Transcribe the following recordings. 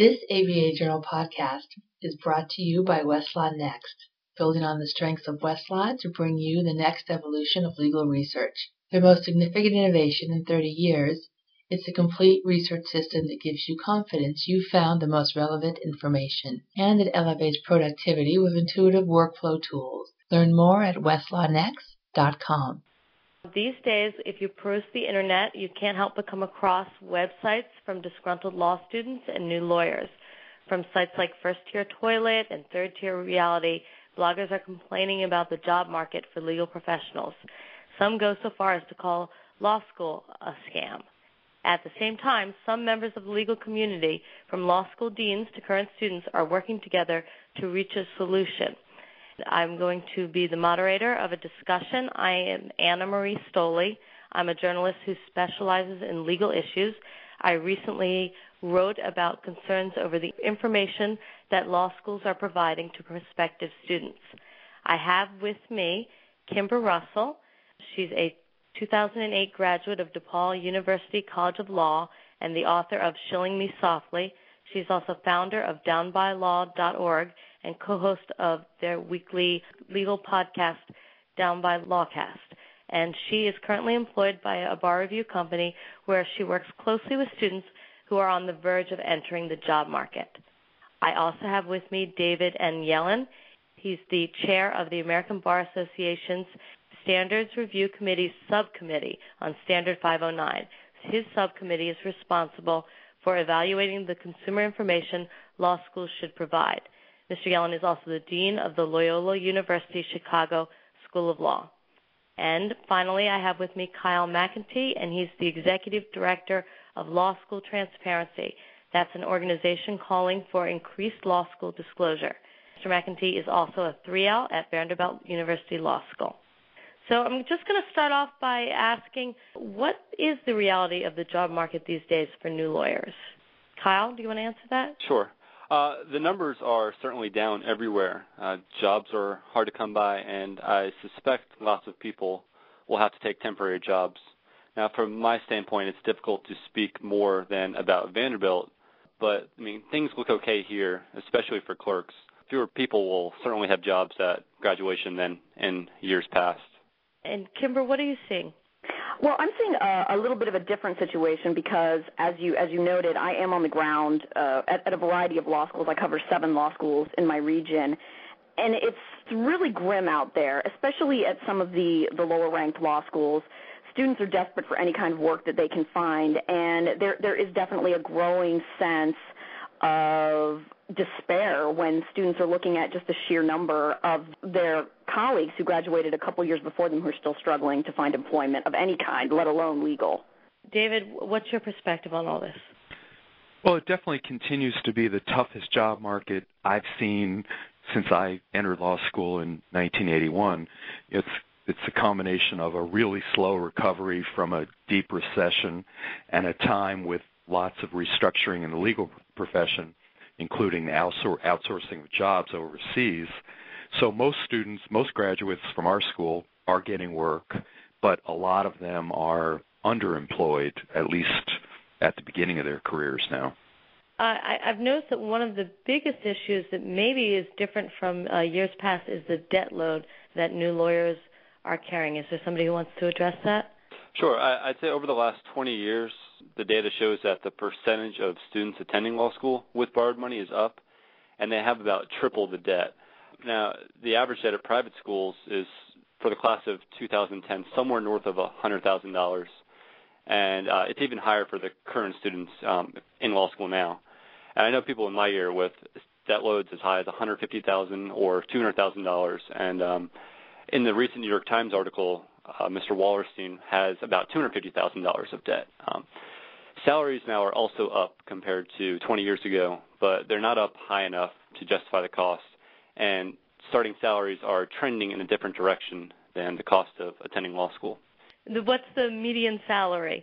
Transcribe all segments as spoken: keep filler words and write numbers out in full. This A B A Journal podcast is brought to you by Westlaw Next, building on the strengths of Westlaw to bring you the next evolution of legal research. Their most significant innovation in thirty years is the complete research system that gives you confidence you found the most relevant information, and it elevates productivity with intuitive workflow tools. Learn more at westlaw next dot com. These days, if you peruse the internet, you can't help but come across websites from disgruntled law students and new lawyers. From sites like First Tier Toilet and Third Tier Reality, bloggers are complaining about the job market for legal professionals. Some go so far as to call law school a scam. At the same time, some members of the legal community, from law school deans to current students, are working together to reach a solution. I'm going to be the moderator of a discussion. I am Anna Marie Stolle. I'm a journalist who specializes in legal issues. I recently wrote about concerns over the information that law schools are providing to prospective students. I have with me Kimber Russell. She's a two thousand eight graduate of DePaul University College of Law and the author of Shilling Me Softly. She's also founder of down by law dot org and co-host of their weekly legal podcast, Down by Lawcast. And she is currently employed by a bar review company where she works closely with students who are on the verge of entering the job market. I also have with me David N. Yellen. He's the chair of the American Bar Association's Standards Review Committee's subcommittee on Standard five oh nine. His subcommittee is responsible for evaluating the consumer information law schools should provide. Mister Yellen is also the dean of the Loyola University Chicago School of Law. And finally, I have with me Kyle McEntee, and he's the executive director of Law School Transparency. That's an organization calling for increased law school disclosure. Mister McEntee is also a three L at Vanderbilt University Law School. So I'm just going to start off by asking, what is the reality of the job market these days for new lawyers? Kyle, do you want to answer that? Sure. Uh, the numbers are certainly down everywhere. Uh, jobs are hard to come by, and I suspect lots of people will have to take temporary jobs. Now, from my standpoint, it's difficult to speak more than about Vanderbilt, but, I mean, things look okay here, especially for clerks. Fewer people will certainly have jobs at graduation than in years past. And, Kimber, what are you seeing? Well, I'm seeing a, a little bit of a different situation because, as you as you noted, I am on the ground uh, at, at a variety of law schools. I cover seven law schools in my region, and it's really grim out there, especially at some of the, the lower-ranked law schools. Students are desperate for any kind of work that they can find, and there there is definitely a growing sense of despair when students are looking at just the sheer number of their colleagues who graduated a couple years before them who are still struggling to find employment of any kind, let alone legal. David, what's your perspective on all this? Well, it definitely continues to be the toughest job market I've seen since I entered law school in nineteen eighty-one. It's It's a combination of a really slow recovery from a deep recession and a time with lots of restructuring in the legal profession, including the outsourcing of jobs overseas. So most students, most graduates from our school are getting work, but a lot of them are underemployed, at least at the beginning of their careers now. Uh, I, I've noticed that one of the biggest issues that maybe is different from uh, years past is the debt load that new lawyers are carrying. Is there somebody who wants to address that? Sure. I, I'd say over the last twenty years, the data shows that the percentage of students attending law school with borrowed money is up, and they have about triple the debt. Now, the average debt at private schools is, for the class of two thousand ten, somewhere north of one hundred thousand dollars, and uh, it's even higher for the current students um, in law school now. And I know people in my year with debt loads as high as one hundred fifty thousand dollars or two hundred thousand dollars, and um, in the recent New York Times article, Uh, Mister Wallerstein has about two hundred fifty thousand dollars of debt. Um, salaries now are also up compared to twenty years ago, but they're not up high enough to justify the cost, and starting salaries are trending in a different direction than the cost of attending law school. What's the median salary?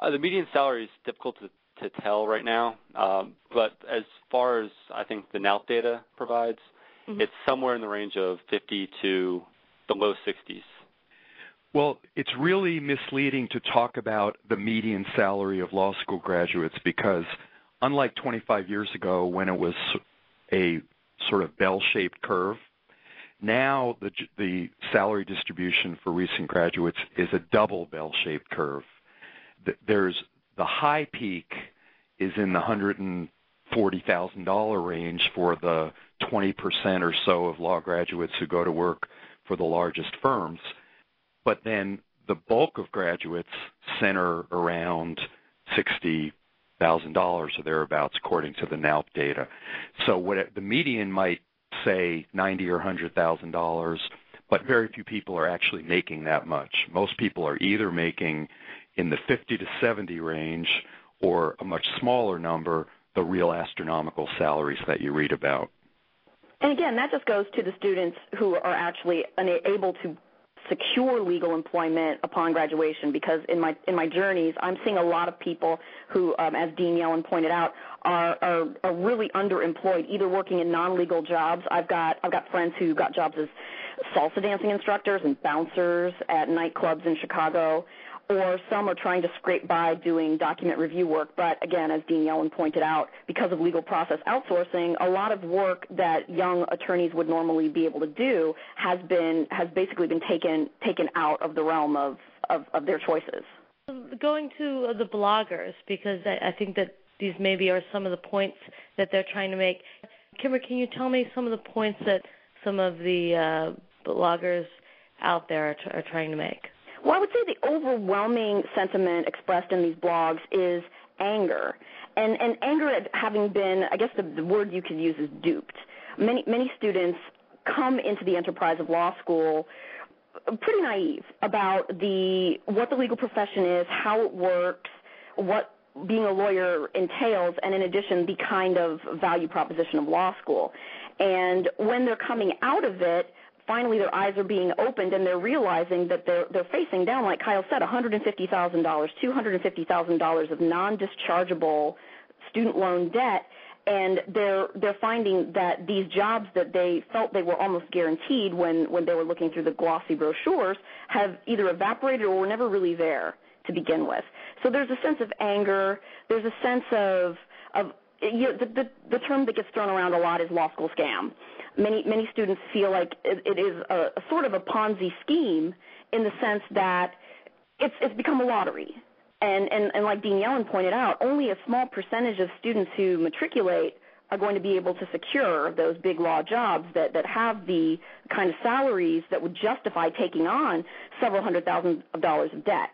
Uh, the median salary is difficult to, to tell right now, um, but as far as I think the NALP data provides, mm-hmm. it's somewhere in the range of fifty to the low sixties. Well, it's really misleading to talk about the median salary of law school graduates because unlike twenty-five years ago when it was a sort of bell-shaped curve, now the, the salary distribution for recent graduates is a double bell-shaped curve. There's the high peak is in the one hundred forty thousand dollars range for the twenty percent or so of law graduates who go to work for the largest firms. But then the bulk of graduates center around sixty thousand dollars or thereabouts, according to the NALP data. So what it, the median might say ninety thousand dollars or one hundred thousand dollars, but very few people are actually making that much. Most people are either making in the fifty to seventy range or a much smaller number, the real astronomical salaries that you read about. And again, that just goes to the students who are actually unable to secure legal employment upon graduation, because in my in my journeys, I'm seeing a lot of people who, um, as Dean Yellen pointed out, are, are are really underemployed, either working in non-legal jobs. I've got I've got friends who got jobs as salsa dancing instructors and bouncers at nightclubs in Chicago, or some are trying to scrape by doing document review work. But again, as Dean Yellen pointed out, because of legal process outsourcing, a lot of work that young attorneys would normally be able to do has been has basically been taken taken out of the realm of, of, of their choices. Going to the bloggers, because I think that these maybe are some of the points that they're trying to make. Kimber, can you tell me some of the points that some of the uh, bloggers out there are, t- are trying to make? Well, I would say the overwhelming sentiment expressed in these blogs is anger, and, and anger at having been, I guess the, the word you could use is duped. Many, many students come into the enterprise of law school pretty naive about the what the legal profession is, how it works, what being a lawyer entails, and in addition, the kind of value proposition of law school. And when they're coming out of it, finally, their eyes are being opened, and they're realizing that they're they're facing down, like Kyle said, one hundred fifty thousand dollars, two hundred fifty thousand dollars of non-dischargeable student loan debt, and they're they're finding that these jobs that they felt they were almost guaranteed when, when they were looking through the glossy brochures have either evaporated or were never really there to begin with. So there's a sense of anger. There's a sense of of you know, the, the the term that gets thrown around a lot is law school scam. Many many students feel like it, it is a, a sort of a Ponzi scheme, in the sense that it's it's become a lottery. And, and, and like Dean Yellen pointed out, only a small percentage of students who matriculate are going to be able to secure those big law jobs that, that have the kind of salaries that would justify taking on several hundred thousand of dollars of debt.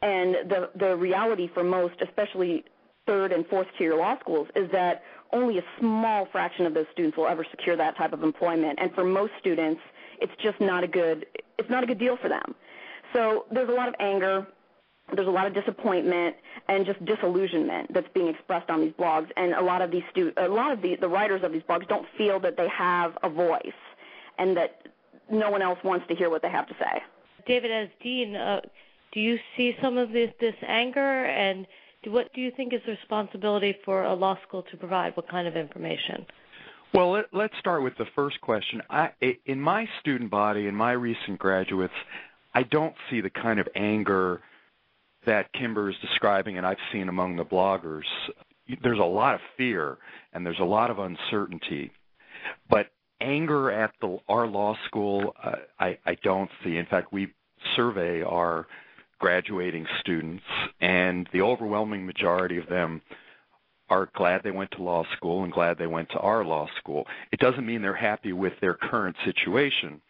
And the the reality for most, especially third and fourth tier law schools, is that only a small fraction of those students will ever secure that type of employment, and for most students, it's just not a good it's not a good deal for them. So there's a lot of anger, there's a lot of disappointment, and just disillusionment that's being expressed on these blogs. And a lot of these stu- a lot of the, the writers of these blogs don't feel that they have a voice, and that no one else wants to hear what they have to say. David, as dean, uh, do you see some of this this anger, and what do you think is the responsibility for a law school to provide? What kind of information? Well, let, let's start with the first question. I, in my student body, in my recent graduates, I don't see the kind of anger that Kimber is describing and I've seen among the bloggers. There's a lot of fear and there's a lot of uncertainty. But anger at the, our law school, uh, I, I don't see. In fact, we survey our graduating students, and the overwhelming majority of them are glad they went to law school and glad they went to our law school. It doesn't mean they're happy with their current situation,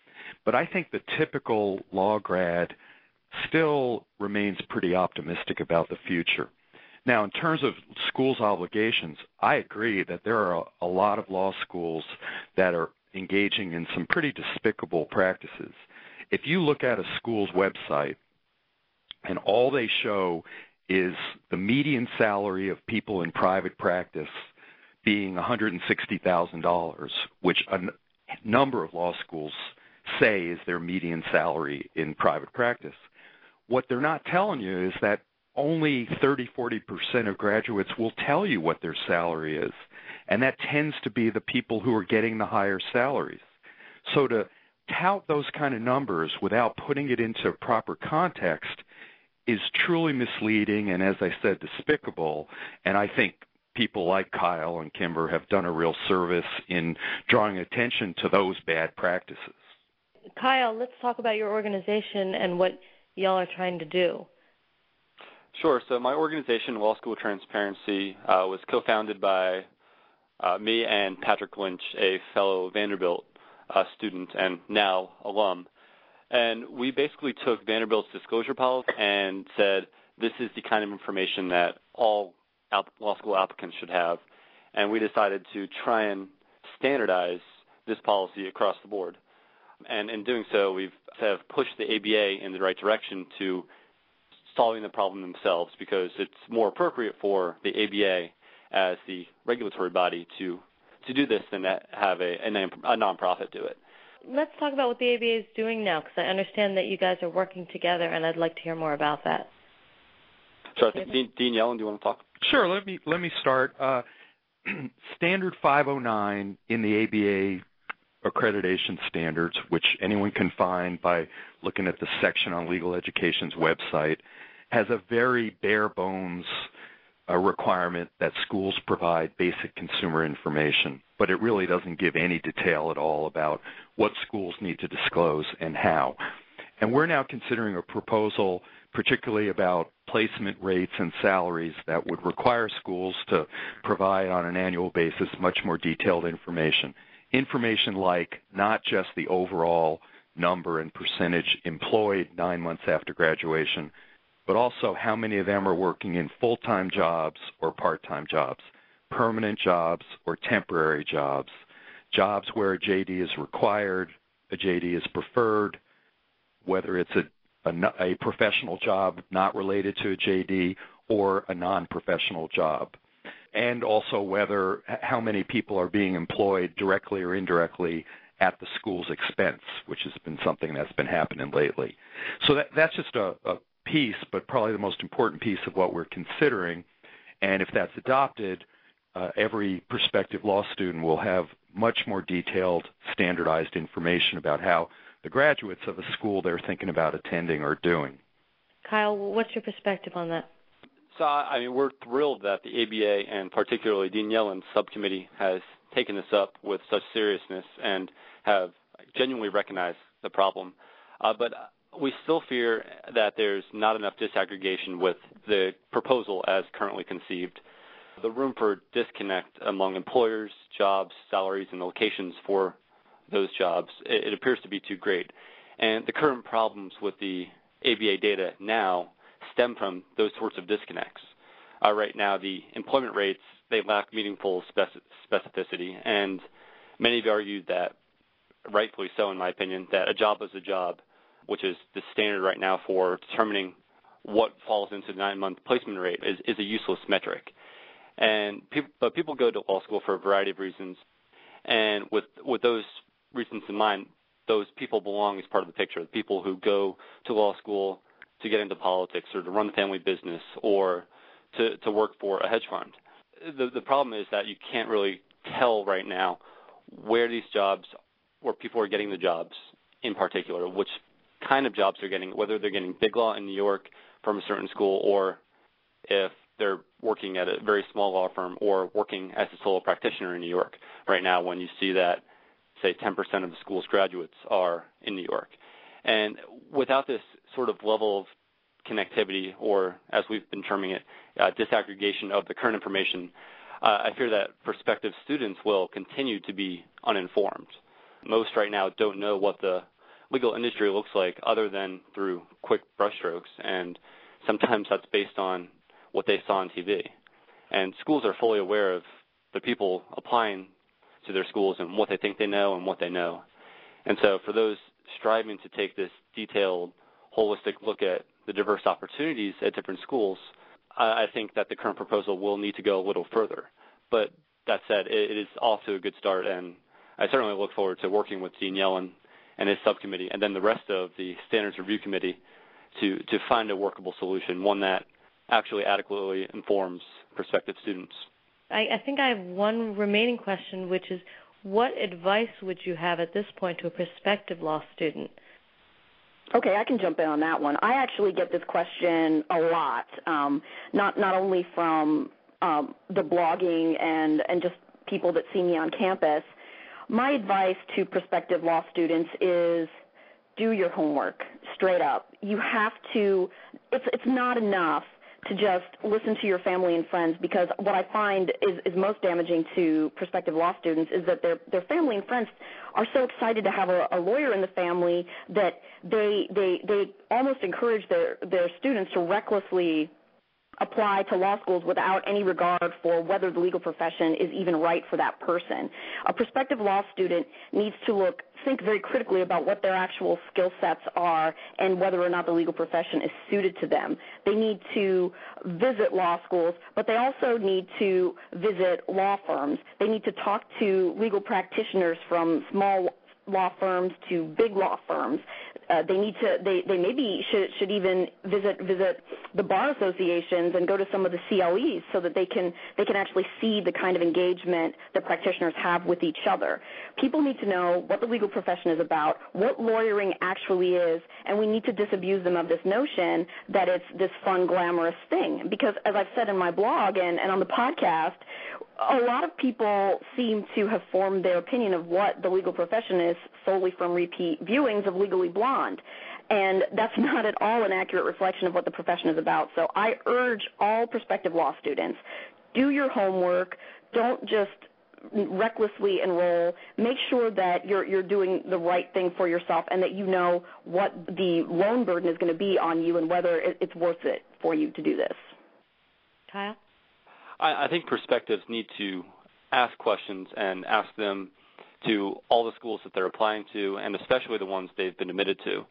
but I think the typical law grad still remains pretty optimistic about the future. Now, in terms of schools' obligations, I agree that there are a lot of law schools that are engaging in some pretty despicable practices. If you look at a school's website, and all they show is the median salary of people in private practice being one hundred sixty thousand dollars, which a n- number of law schools say is their median salary in private practice. What they're not telling you is that only thirty, forty percent of graduates will tell you what their salary is, and that tends to be the people who are getting the higher salaries. So to tout those kind of numbers without putting it into proper context is truly misleading and, as I said, despicable. And I think people like Kyle and Kimber have done a real service in drawing attention to those bad practices. Kyle, let's talk about your organization and what y'all are trying to do. Sure. So my organization, Law School Transparency, uh, was co-founded by uh, me and Patrick Lynch, a fellow Vanderbilt uh, student and now alum. And we basically took Vanderbilt's disclosure policy and said, this is the kind of information that all law school applicants should have. And we decided to try and standardize this policy across the board. And in doing so, we've have pushed the A B A in the right direction to solving the problem themselves, because it's more appropriate for the A B A as the regulatory body to, to do this than to have a, a nonprofit do it. Let's talk about what the A B A is doing now, because I understand that you guys are working together, and I'd like to hear more about that. So I think Dean, Dean Yellen, do you want to talk? Sure. Let me let me start. Uh, Standard five oh nine in the A B A accreditation standards, which anyone can find by looking at the section on Legal Education's website, has a very bare bones uh, requirement that schools provide basic consumer information, but it really doesn't give any detail at all about what schools need to disclose and how. And we're now considering a proposal particularly about placement rates and salaries that would require schools to provide on an annual basis much more detailed information. Information like not just the overall number and percentage employed nine months after graduation, but also how many of them are working in full-time jobs or part-time jobs, permanent jobs or temporary jobs, jobs where a J D is required, a J D is preferred, whether it's a a professional job not related to a J D or a non-professional job, and also whether how many people are being employed directly or indirectly at the school's expense, which has been something that's been happening lately. So that, that's just a, a piece, but probably the most important piece of what we're considering. And if that's adopted, uh, every prospective law student will have much more detailed, standardized information about how the graduates of a school they're thinking about attending or doing. Kyle, what's your perspective on that? So, I mean, we're thrilled that the A B A and particularly Dean Yellen's subcommittee has taken this up with such seriousness and have genuinely recognized the problem. Uh, but we still fear that there's not enough disaggregation with the proposal as currently conceived. The room for disconnect among employers, jobs, salaries, and locations for those jobs, it appears to be too great. And the current problems with the A B A data now stem from those sorts of disconnects. Uh, right now, the employment rates, they lack meaningful specificity, and many have argued that, rightfully so in my opinion, that a job is a job, which is the standard right now for determining what falls into the nine-month placement rate, is, is a useless metric. And people, but people go to law school for a variety of reasons, and with with those reasons in mind, those people belong as part of the picture. The people who go to law school to get into politics or to run the family business or to, to work for a hedge fund. The, the problem is that you can't really tell right now where these jobs or people are getting the jobs in particular, which kind of jobs they're getting, whether they're getting big law in New York from a certain school or if they're working at a very small law firm or working as a solo practitioner in New York right now when you see that say ten percent of the school's graduates are in New York. And without this sort of level of connectivity or, as we've been terming it, uh, disaggregation of the current information, uh, I fear that prospective students will continue to be uninformed. Most right now don't know what the legal industry looks like other than through quick brushstrokes, and sometimes that's based on what they saw on T V. And schools are fully aware of the people applying to their schools and what they think they know and what they know. And so for those striving to take this detailed, holistic look at the diverse opportunities at different schools, I think that the current proposal will need to go a little further. But that said, it is off to a good start, and I certainly look forward to working with Dean Yellen and his subcommittee and then the rest of the Standards Review Committee to, to find a workable solution, one that actually adequately informs prospective students. I, I think I have one remaining question, which is what advice would you have at this point to a prospective law student? Okay, I can jump in on that one. I actually get this question a lot, um, not, not only from um, the blogging and, and just people that see me on campus, my advice to prospective law students is do your homework straight up. You have to – it's it's not enough to just listen to your family and friends, because what I find is, is most damaging to prospective law students is that their their family and friends are so excited to have a, a lawyer in the family that they they they almost encourage their, their students to recklessly apply to law schools without any regard for whether the legal profession is even right for that person. A prospective law student needs to look, think very critically about what their actual skill sets are and whether or not the legal profession is suited to them. They need to visit law schools, but they also need to visit law firms. They need to talk to legal practitioners from small law firms to big law firms. Uh, they need to. They, they maybe should should even visit visit the bar associations and go to some of the C L Es so that they can they can actually see the kind of engagement that practitioners have with each other. People need to know what the legal profession is about, what lawyering actually is, and we need to disabuse them of this notion that it's this fun, glamorous thing. Because as I've said in my blog and, and on the podcast, a lot of people seem to have formed their opinion of what the legal profession is solely from repeat viewings of Legally Blonde, and that's not at all an accurate reflection of what the profession is about. So I urge all prospective law students, do your homework. Don't just recklessly enroll. Make sure that you're you're doing the right thing for yourself and that you know what the loan burden is going to be on you and whether it's worth it for you to do this. Kyle? I think perspectives need to ask questions and ask them to all the schools that they're applying to, and especially the ones they've been admitted to.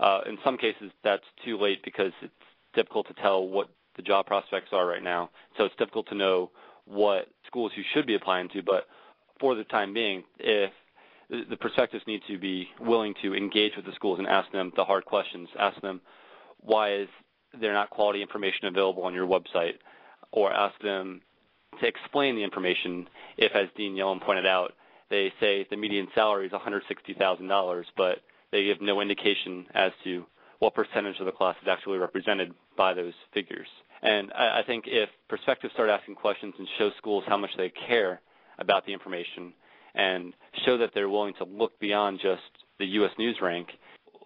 Uh, in some cases, that's too late because it's difficult to tell what the job prospects are right now. So it's difficult to know what schools you should be applying to. But for the time being, if the perspectives need to be willing to engage with the schools and ask them the hard questions, ask them why is there not quality information available on your website, or ask them to explain the information if, as Dean Yellen pointed out, they say the median salary is one hundred sixty thousand dollars, but they give no indication as to what percentage of the class is actually represented by those figures. And I, I think if perspectives start asking questions and show schools how much they care about the information and show that they're willing to look beyond just the U S news rank,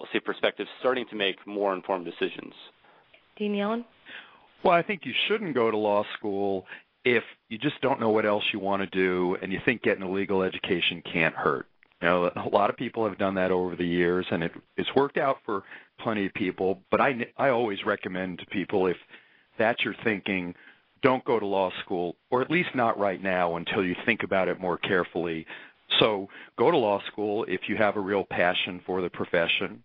we'll see perspectives starting to make more informed decisions. Dean Yellen? Well, I think you shouldn't go to law school if you just don't know what else you want to do and you think getting a legal education can't hurt. You know, a lot of people have done that over the years, and it, it's worked out for plenty of people. But I, I always recommend to people, if that's your thinking, don't go to law school, or at least not right now until you think about it more carefully. So go to law school if you have a real passion for the profession,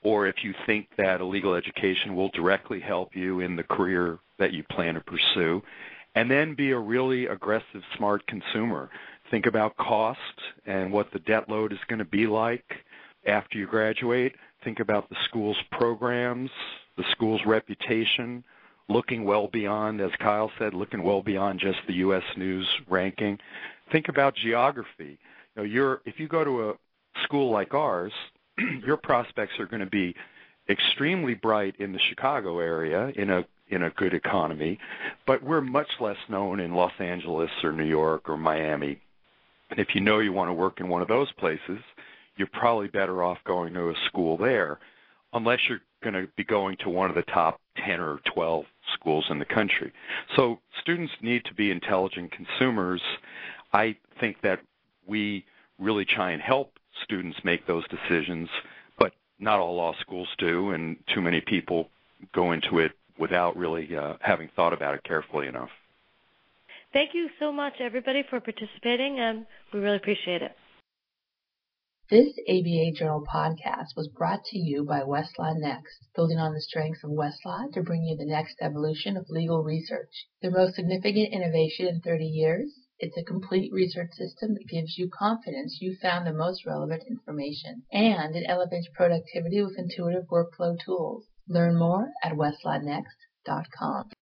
or if you think that a legal education will directly help you in the career that you plan to pursue, and then be a really aggressive, smart consumer. Think about cost and what the debt load is going to be like after you graduate. Think about the school's programs, the school's reputation, looking well beyond, as Kyle said, looking well beyond just the U S news ranking. Think about geography. You know, you're, if you go to a school like ours, your prospects are going to be extremely bright in the Chicago area in a in a good economy, but we're much less known in Los Angeles or New York or Miami. And if you know you want to work in one of those places, you're probably better off going to a school there, unless you're going to be going to one of the top ten or twelve schools in the country. So students need to be intelligent consumers. I think that we really try and help students make those decisions, but not all law schools do, and too many people go into it without really uh, having thought about it carefully enough. Thank you so much, everybody, for participating, and we really appreciate it. This A B A Journal podcast was brought to you by Westlaw Next, building on the strengths of Westlaw to bring you the next evolution of legal research. The most significant innovation in thirty years? It's a complete research system that gives you confidence you found the most relevant information, and it elevates productivity with intuitive workflow tools. Learn more at westlaw next dot com.